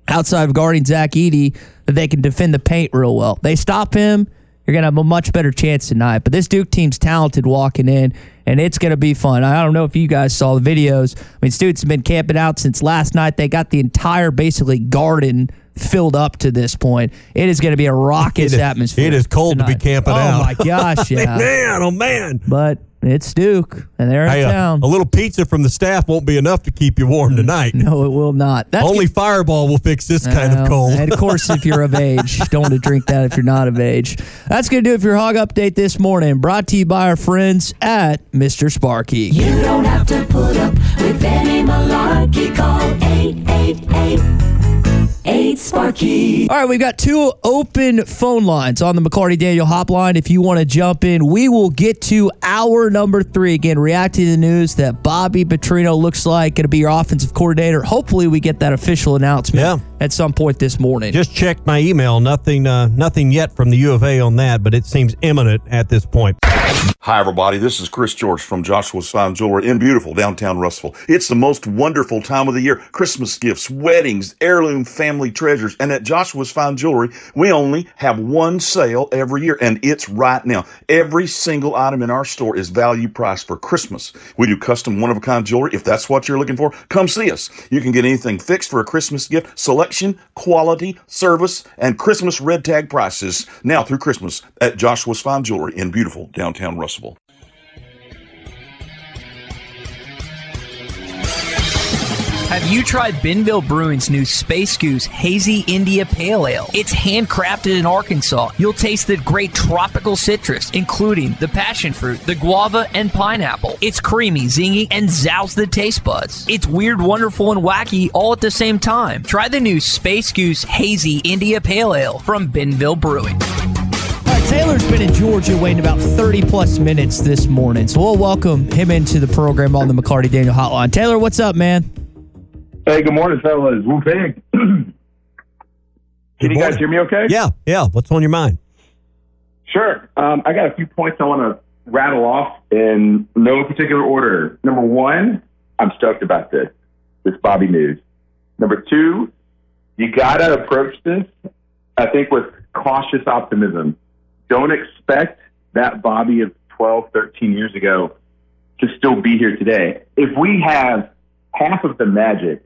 outside of guarding Zach Edey that they can defend the paint real well. They stop him, you're going to have a much better chance tonight. But this Duke team's talented walking in, and it's going to be fun. I don't know if you guys saw the videos. I mean, students have been camping out since last night. They got the entire, basically, garden filled up to this point. It is going to be a raucous atmosphere. It is cold tonight to be camping out. Oh, my gosh, yeah. Man, oh, man. But it's Duke, and they're in town. A little pizza from the staff won't be enough to keep you warm tonight. No, it will not. Only Fireball will fix this kind of cold. And, of course, if you're of age. Don't want to drink that if you're not of age. That's going to do it for your Hog Update this morning, brought to you by our friends at Mr. Sparky. You don't have to put up with any malarkey. Call 888-8-SPARKY. All right, we've got two open phone lines on the McLarty Daniel Hotline. If you want to jump in, we will get to hour number three. Again, reacting to the news that Bobby Petrino looks like going to be your offensive coordinator. Hopefully, we get that official announcement at some point this morning. Just checked my email. Nothing yet from the U of A on that, but it seems imminent at this point. Hi, everybody. This is Chris George from Joshua Stein Jewelry in beautiful downtown Russellville. It's the most wonderful time of the year. Christmas gifts, weddings, heirloom family treasures. And at Joshua's Fine Jewelry, we only have one sale every year, and it's right now. Every single item in our store is value priced for Christmas. We do custom one-of-a-kind jewelry. If that's what you're looking for, come see us. You can get anything fixed for a Christmas gift, selection, quality, service, and Christmas red tag prices now through Christmas at Joshua's Fine Jewelry in beautiful downtown Russellville. Have you tried Benville Brewing's new Space Goose Hazy India Pale Ale? It's handcrafted in Arkansas. You'll taste the great tropical citrus, including the passion fruit, the guava, and pineapple. It's creamy, zingy, and zows the taste buds. It's weird, wonderful, and wacky all at the same time. Try the new Space Goose Hazy India Pale Ale from Benville Brewing. Taylor's been in Georgia waiting about 30-plus minutes this morning, so we'll welcome him into the program on the McLarty Daniel Hotline. Taylor, what's up, man? Hey, good morning, fellas. Woo pig. Can you guys hear me okay? Yeah. What's on your mind? Sure. I got a few points I want to rattle off in no particular order. Number one, I'm stoked about this Bobby news. Number two, you got to approach this, I think, with cautious optimism. Don't expect that Bobby of 12, 13 years ago to still be here today. If we have half of the magic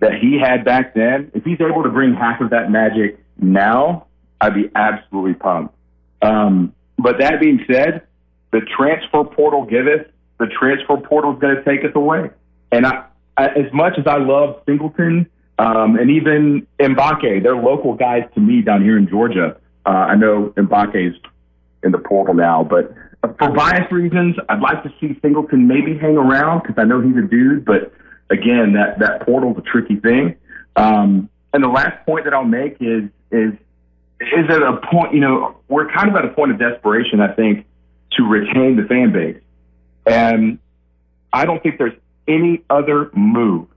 that he had back then, if he's able to bring half of that magic now, I'd be absolutely pumped. But that being said, the transfer portal giveth, the transfer portal is going to take us away. And I, as much as I love Singleton and even Mbake, they're local guys to me down here in Georgia. I know Mbake's in the portal now, but for bias reasons, I'd like to see Singleton maybe hang around because I know he's a dude, but again, that portal's a tricky thing. And the last point that I'll make is at a point, we're kind of at a point of desperation, I think, to retain the fan base. And I don't think there's any other move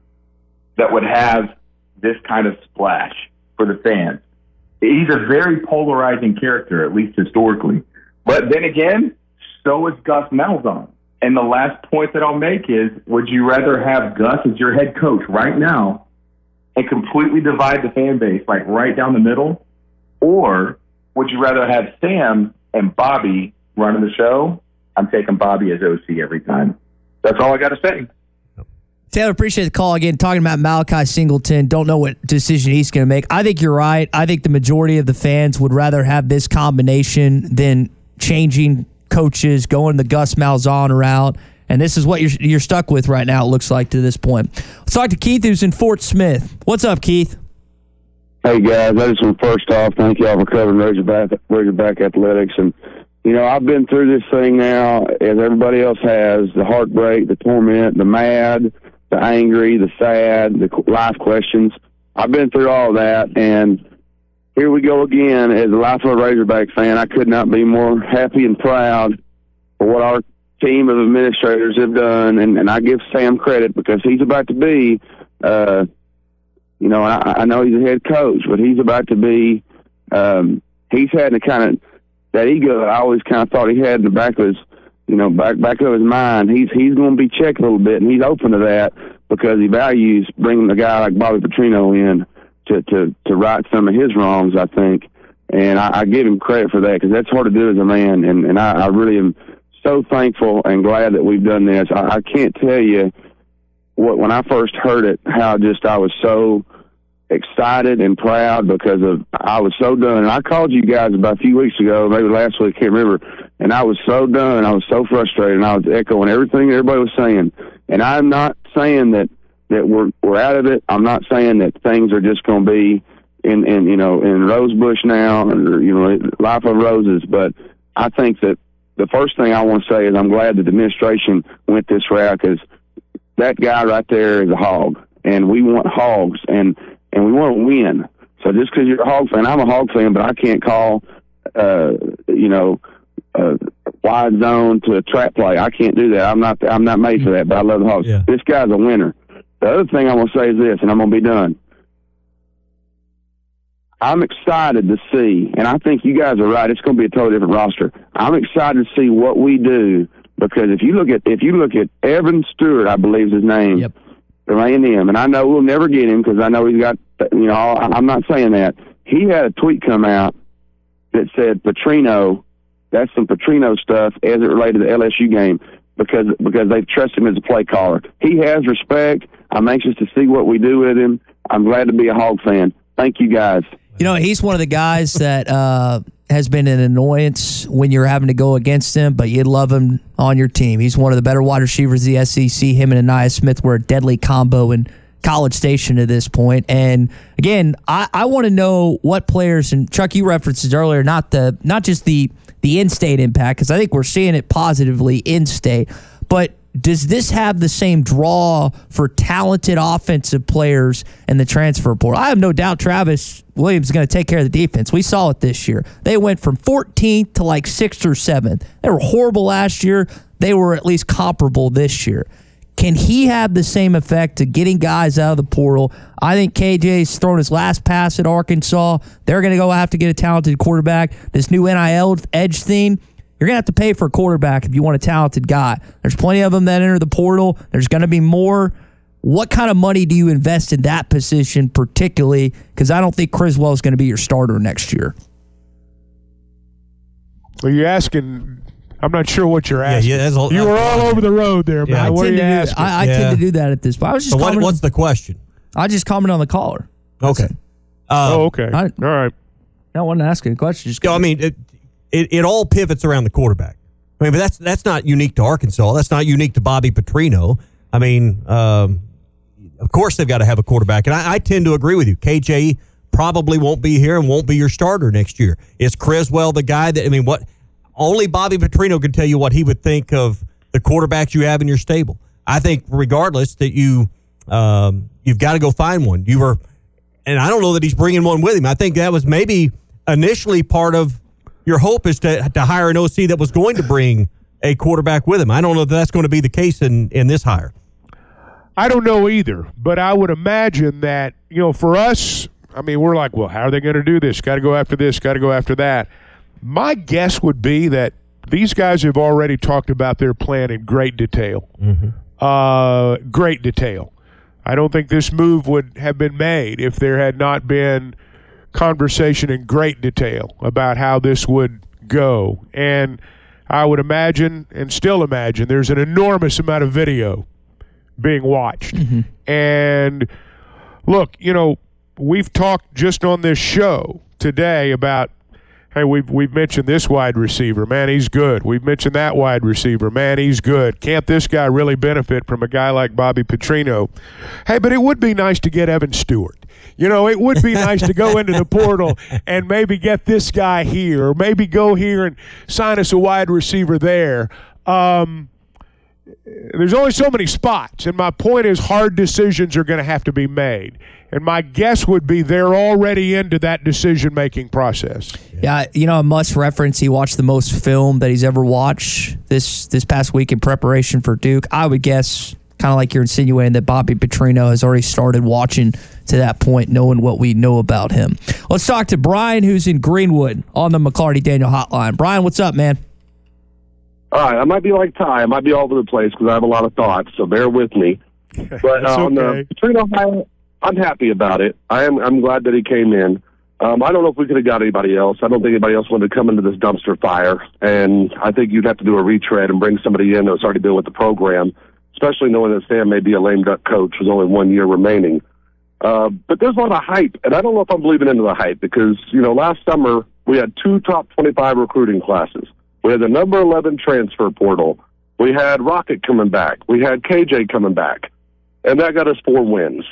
that would have this kind of splash for the fans. He's a very polarizing character, at least historically. But then again, so is Gus Malzahn. And the last point that I'll make is, would you rather have Gus as your head coach right now and completely divide the fan base, like right down the middle? Or would you rather have Sam and Bobby running the show? I'm taking Bobby as OC every time. That's all I got to say. Taylor, appreciate the call again. Talking about Malachi Singleton, don't know what decision he's going to make. I think you're right. I think the majority of the fans would rather have this combination than changing coaches, going the Gus Malzahn route. And this is what you're stuck with right now, it looks like, to this point. Let's talk to Keith, who's in Fort Smith. What's up, Keith? Hey, guys, I just want to first off thank y'all for covering Razorback Athletics. And, you know, I've been through this thing now, as everybody else has, the heartbreak, the torment, the mad, the angry, the sad, the life questions. I've been through all that, and here we go again. As a lifelong Razorback fan, I could not be more happy and proud for what our team of administrators have done, and I give Sam credit because he's about to be I know he's a head coach, but he's about to be he's had the kind of that ego that I always kind of thought he had in the back of his, you know, back of his mind. He's going to be checked a little bit, and he's open to that because he values bringing a guy like Bobby Petrino in to right some of his wrongs, I think. And I give him credit for that because that's hard to do as a man, and I really am so thankful and glad that we've done this. I can't tell you when I first heard it, how just I was so excited and proud because of I was so done. And I called you guys about a few weeks ago, maybe last week, I can't remember. And I was so done. I was so frustrated. And I was echoing everything everybody was saying. And I'm not saying that we're out of it. I'm not saying that things are just going to be in Rosebush now, or life of roses. But I think that the first thing I want to say is I'm glad that the administration went this route because that guy right there is a hog, and we want hogs, and we want to win. So just because you're a hog fan, I'm a hog fan, but I can't call, wide zone to a trap play. I can't do that. I'm not made for that. But I love the hogs. Yeah. This guy's a winner. The other thing I'm gonna say is this, and I'm gonna be done. I'm excited to see, and I think you guys are right. It's gonna be a totally different roster. I'm excited to see what we do. Because if you look at Evan Stewart, I believe is his name, yep, from A&M, and I know we'll never get him because I know he's got, I'm not saying that. He had a tweet come out that said Petrino, that's some Petrino stuff as it related to the LSU game because they trust him as a play caller. He has respect. I'm anxious to see what we do with him. I'm glad to be a Hog fan. Thank you, guys. You know, he's one of the guys that has been an annoyance when you're having to go against him, but you'd love him on your team. He's one of the better wide receivers in the SEC. Him and Anaya Smith were a deadly combo in College Station at this point. And again, I want to know what players, and Chuck, you referenced it earlier, not just the in-state impact, because I think we're seeing it positively in-state, but does this have the same draw for talented offensive players in the transfer portal? I have no doubt Travis Williams is going to take care of the defense. We saw it this year. They went from 14th to like 6th or 7th. They were horrible last year. They were at least comparable this year. Can he have the same effect to getting guys out of the portal? I think KJ's thrown his last pass at Arkansas. They're going to go have to get a talented quarterback. This new NIL edge thing, you're going to have to pay for a quarterback if you want a talented guy. There's plenty of them that enter the portal. There's going to be more. What kind of money do you invest in that position particularly? Because I don't think Criswell is going to be your starter next year. Well, you're asking – I'm not sure what you're asking. You were all over the road there, man. Yeah, what are you asking? I tend to do that at this point. What's the question? I just commented on the caller. Okay. Okay. All right. I wasn't asking a question. Just It all pivots around the quarterback. I mean, but that's not unique to Arkansas. That's not unique to Bobby Petrino. I mean, of course they've got to have a quarterback. And I tend to agree with you. KJ probably won't be here and won't be your starter next year. Is Criswell the guy that, only Bobby Petrino can tell you what he would think of the quarterbacks you have in your stable. I think regardless that you've got to go find one. And I don't know that he's bringing one with him. I think that was maybe initially part of your hope is to hire an OC that was going to bring a quarterback with him. I don't know if that's going to be the case in this hire. I don't know either, but I would imagine that, for us, we're like, well, how are they going to do this? Got to go after this, got to go after that. My guess would be that these guys have already talked about their plan in great detail. Mm-hmm. Great detail. I don't think this move would have been made if there had not been conversation in great detail about how this would go. And I would imagine and still imagine there's an enormous amount of video being watched. Mm-hmm. And look, we've talked just on this show today about, hey, we've mentioned this wide receiver, man, he's good. We've mentioned that wide receiver, man, he's good. Can't this guy really benefit from a guy like Bobby Petrino? Hey, but it would be nice to get Evan Stewart. You know, it would be nice to go into the portal and maybe get this guy here, or maybe go here and sign us a wide receiver there. There's only so many spots, and my point is hard decisions are going to have to be made. And my guess would be they're already into that decision-making process. Yeah, you know, I must reference he watched the most film that he's ever watched this past week in preparation for Duke. I would guess, kind of like you're insinuating, that Bobby Petrino has already started watching to that point, knowing what we know about him. Let's talk to Brian, who's in Greenwood, on the McLarty Daniel Hotline. Brian, what's up, man? All right, I might be like Tye. I might be all over the place because I have a lot of thoughts, so bear with me. But on the Petrino highlight, I'm happy about it. I'm glad that he came in. I don't know if we could have got anybody else. I don't think anybody else wanted to come into this dumpster fire. And I think you'd have to do a retread and bring somebody in that's already been with the program, especially knowing that Sam may be a lame duck coach with only 1 year remaining. But there's a lot of hype, and I don't know if I'm believing into the hype because, you know, last summer we had two top 25 recruiting classes. We had the number 11 transfer portal. We had Rocket coming back. We had KJ coming back. And that got us 4 wins.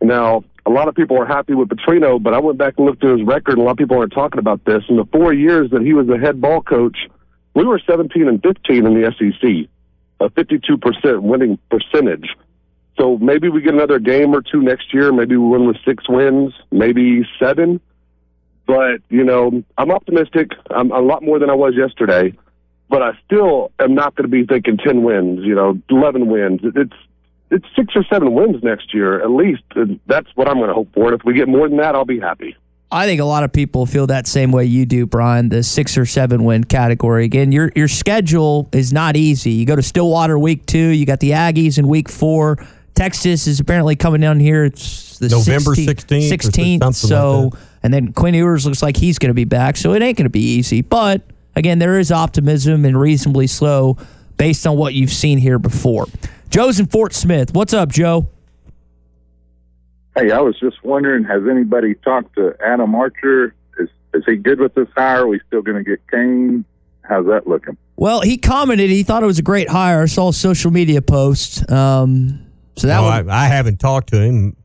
Now, a lot of people are happy with Petrino, but I went back and looked at his record, and a lot of people aren't talking about this. In the 4 years that he was the head ball coach, we were 17-15 in the SEC, a 52% winning percentage. So maybe we get another game or two next year. Maybe we win with 6 wins, maybe 7. But, you know, I'm optimistic. I'm a lot more than I was yesterday, but I still am not going to be thinking 10 wins, you know, 11 wins. It's 6 or 7 wins next year, at least. And that's what I'm going to hope for. And if we get more than that, I'll be happy. I think a lot of people feel that same way you do, Brian, the 6 or 7 win category. Again, your schedule is not easy. You go to Stillwater week 2. You got the Aggies in week 4. Texas is apparently coming down here. It's the November 16th. So, like, and then Quinn Ewers looks like he's going to be back. So it ain't going to be easy. But, again, there is optimism and reasonably slow based on what you've seen here before. Joe's in Fort Smith. What's up, Joe? Hey, I was just wondering, has anybody talked to Adam Archer? Is he good with this hire? Are we still going to get Kane? How's that looking? Well, he commented he thought it was a great hire. I saw a social media post. I haven't talked to him.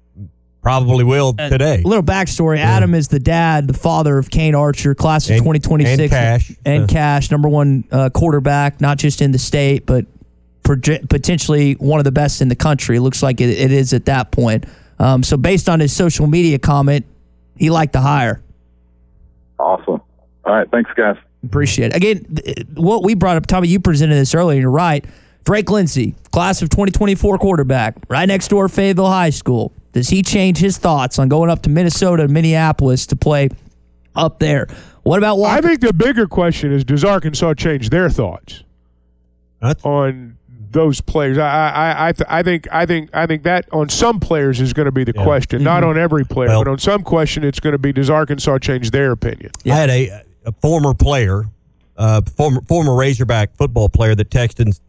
Probably will today. A little backstory. Yeah. Adam is the dad, the father of Kane Archer, class of 2026. And Cash. Number one quarterback, not just in the state, but potentially one of the best in the country. Looks like it is at that point. So based on his social media comment, he liked the hire. Awesome. All right. Thanks, guys. Appreciate it. Again, what we brought up, Tommy, you presented this earlier, and you're right. Drake Lindsey, class of 2024 quarterback, right next door to Fayetteville High School. Does he change his thoughts on going up to Minnesota and Minneapolis to play up there? What about Walker? I think the bigger question is, does Arkansas change their thoughts on those players? I think that on some players is going to be the question. Mm-hmm. Not on every player, but on some question it's going to be, does Arkansas change their opinion? Yeah. I had a former player, former Razorback football player that texted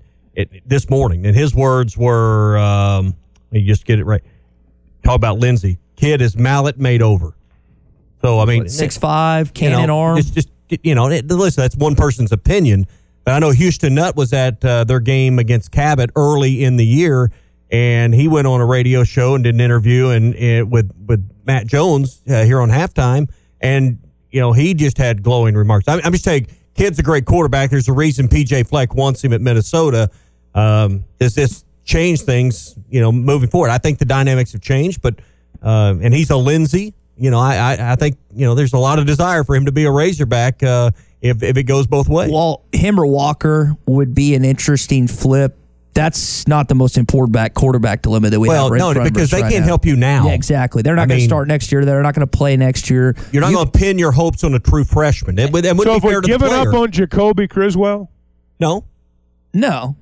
this morning, and his words were, let me just get it right. Talk about Lindsey. Kid is mallet made over. So, I mean, 6'5", cannon arm. It's just, you know, listen, that's one person's opinion. But I know Houston Nutt was at their game against Cabot early in the year, and he went on a radio show and did an interview and with Matt Jones here on halftime, and, you know, he just had glowing remarks. I'm just saying, kid's a great quarterback. There's a reason P.J. Fleck wants him at Minnesota. Is this change things, you know, moving forward? I think the dynamics have changed, but and he's a Lindsey. You know, I think, you know, there's a lot of desire for him to be a Razorback if it goes both ways. Well, him or Walker would be an interesting flip. That's not the most important quarterback dilemma that we have. Well, no, because they can't help you now. Yeah, exactly. They're not going to start next year. They're not going to play next year. You're not going to pin your hopes on a true freshman. So if we're giving up on Jacoby Criswell? No.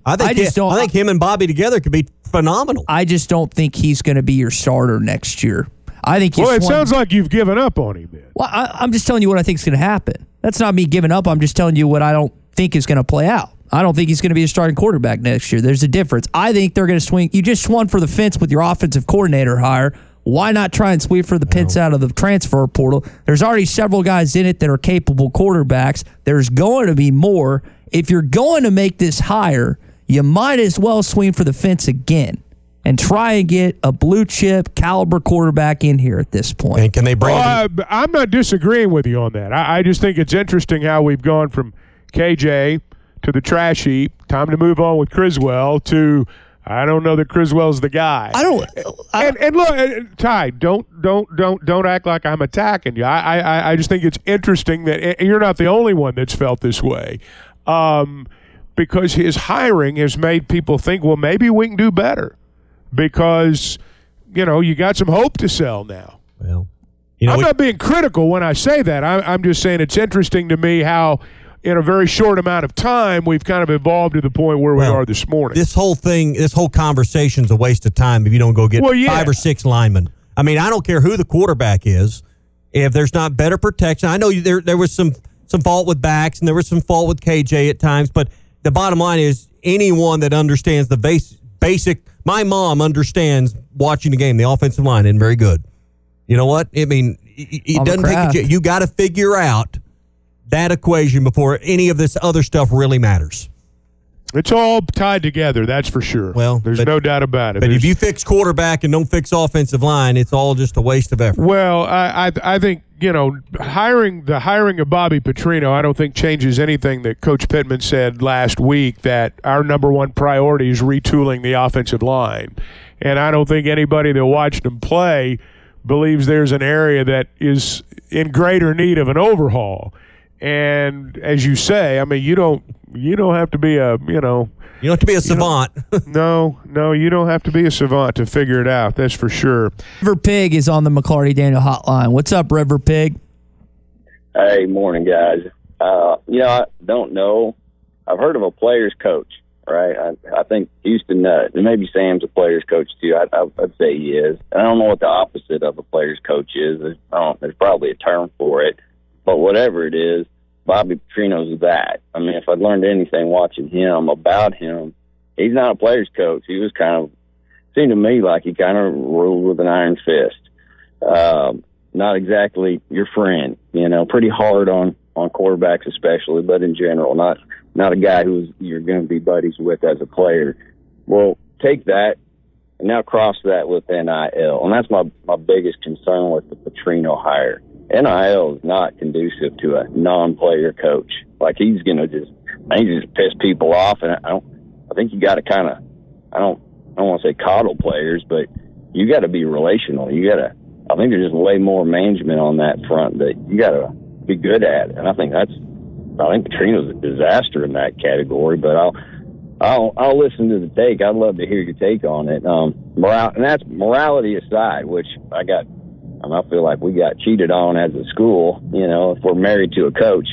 I think him and Bobby together could be phenomenal. I just don't think he's going to be your starter next year. I think. Well, it sounds like you've given up on him, man. Well, I'm just telling you what I think is going to happen. That's not me giving up. I'm just telling you what I don't think is going to play out. I don't think he's going to be a starting quarterback next year. There's a difference. I think they're going to swing. You just swung for the fence with your offensive coordinator hire. Why not try and sweep for the pits out of the transfer portal? There's already several guys in it that are capable quarterbacks. There's going to be more. If you're going to make this hire, you might as well swing for the fence again. and try and get a blue chip caliber quarterback in here at this point. And can they bring? I'm not disagreeing with you on that. I just think it's interesting how we've gone from KJ to the trash heap. Time to move on with Criswell to I don't know that Criswell's the guy. And look, Ty, don't act like I'm attacking you. I just think it's interesting that you're not the only one that's felt this way. Because his hiring has made people think, well, maybe we can do better. Because, you know, you got some hope to sell now. Well, you know, I'm not being critical when I say that. I'm just saying it's interesting to me how, in a very short amount of time, we've kind of evolved to the point where we are this morning. This whole thing, this whole conversation's a waste of time if you don't go get 5 or 6 linemen. I mean, I don't care who the quarterback is. If there's not better protection, I know there was some fault with backs and there was some fault with KJ at times, but the bottom line is anyone that understands the basic. My mom understands watching the game. The offensive line isn't very good. You know what? I mean, it doesn't take you got to figure out that equation before any of this other stuff really matters. It's all tied together, that's for sure. Well, there's no doubt about it. But if you fix quarterback and don't fix offensive line, it's all just a waste of effort. Well, I think, you know, hiring of Bobby Petrino, I don't think changes anything that Coach Pittman said last week that our number one priority is retooling the offensive line. And I don't think anybody that watched him play believes there's an area that is in greater need of an overhaul. And as you say, I mean, you don't have to be you don't have to be a savant. No, you don't have to be a savant to figure it out. That's for sure. River Pig is on the McLarty Daniel Hotline. What's up, River Pig? Hey, morning, guys. I don't know. I've heard of a player's coach, right? I think Houston Nutt, and maybe Sam's a player's coach too. I'd say he is. And I don't know what the opposite of a player's coach is. There's probably a term for it. But whatever it is, Bobby Petrino's that. I mean, if I'd learned anything watching him about him, he's not a player's coach. He was seemed to me like he kind of ruled with an iron fist. Not exactly your friend, pretty hard on quarterbacks especially, but in general, not a guy who you're going to be buddies with as a player. Well, take that and now cross that with NIL. And that's my biggest concern with the Petrino hire. NIL is not conducive to a non-player coach. Like, he's going to just piss people off. And I think you got to kind of, I don't want to say coddle players, but you got to be relational. I think there's just way more management on that front that you got to be good at. And I think Petrino's a disaster in that category, but I'll listen to the take. I'd love to hear your take on it. And that's morality aside, which I feel like we got cheated on as a school. If we're married to a coach,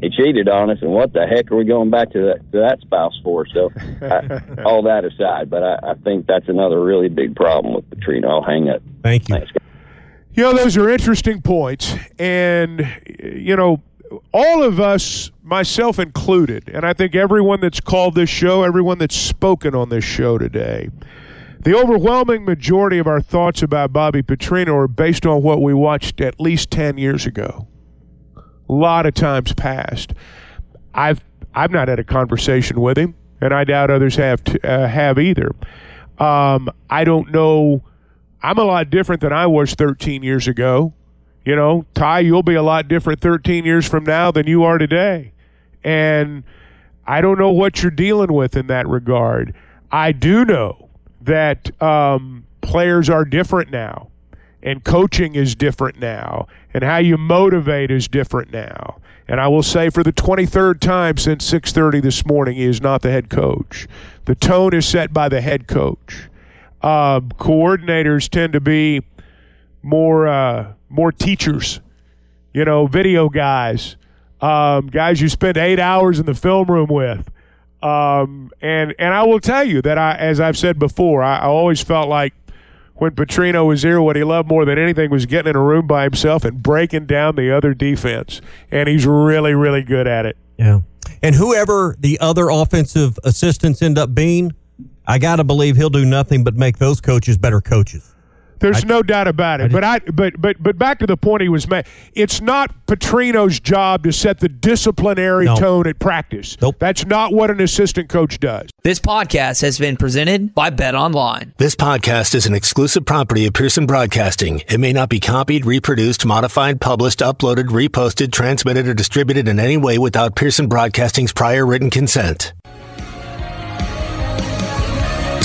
he cheated on us, and what the heck are we going back to that spouse for? So, all that aside, but I think that's another really big problem with Petrino. I'll hang up. Thank you. Thanks. Those are interesting points, and all of us, myself included, and I think everyone that's called this show, everyone that's spoken on this show today, the overwhelming majority of our thoughts about Bobby Petrino are based on what we watched at least 10 years ago. A lot of times past. I've not had a conversation with him, and I doubt others have either. I don't know. I'm a lot different than I was 13 years ago. Ty, you'll be a lot different 13 years from now than you are today. And I don't know what you're dealing with in that regard. I do know that players are different now, and coaching is different now, and how you motivate is different now. And I will say for the 23rd time since 6:30 this morning, he is not the head coach. The tone is set by the head coach. Coordinators tend to be more teachers, video guys, guys you spend 8 hours in the film room with. And I will tell you that as I've said before, I always felt like when Petrino was here, what he loved more than anything was getting in a room by himself and breaking down the other defense. And he's really, really good at it. Yeah. And whoever the other offensive assistants end up being, I got to believe he'll do nothing but make those coaches better coaches. There's no doubt about it. But back to the point he was made. It's not Petrino's job to set the disciplinary tone at practice. Nope. That's not what an assistant coach does. This podcast has been presented by Bet Online. This podcast is an exclusive property of Pearson Broadcasting. It may not be copied, reproduced, modified, published, uploaded, reposted, transmitted, or distributed in any way without Pearson Broadcasting's prior written consent.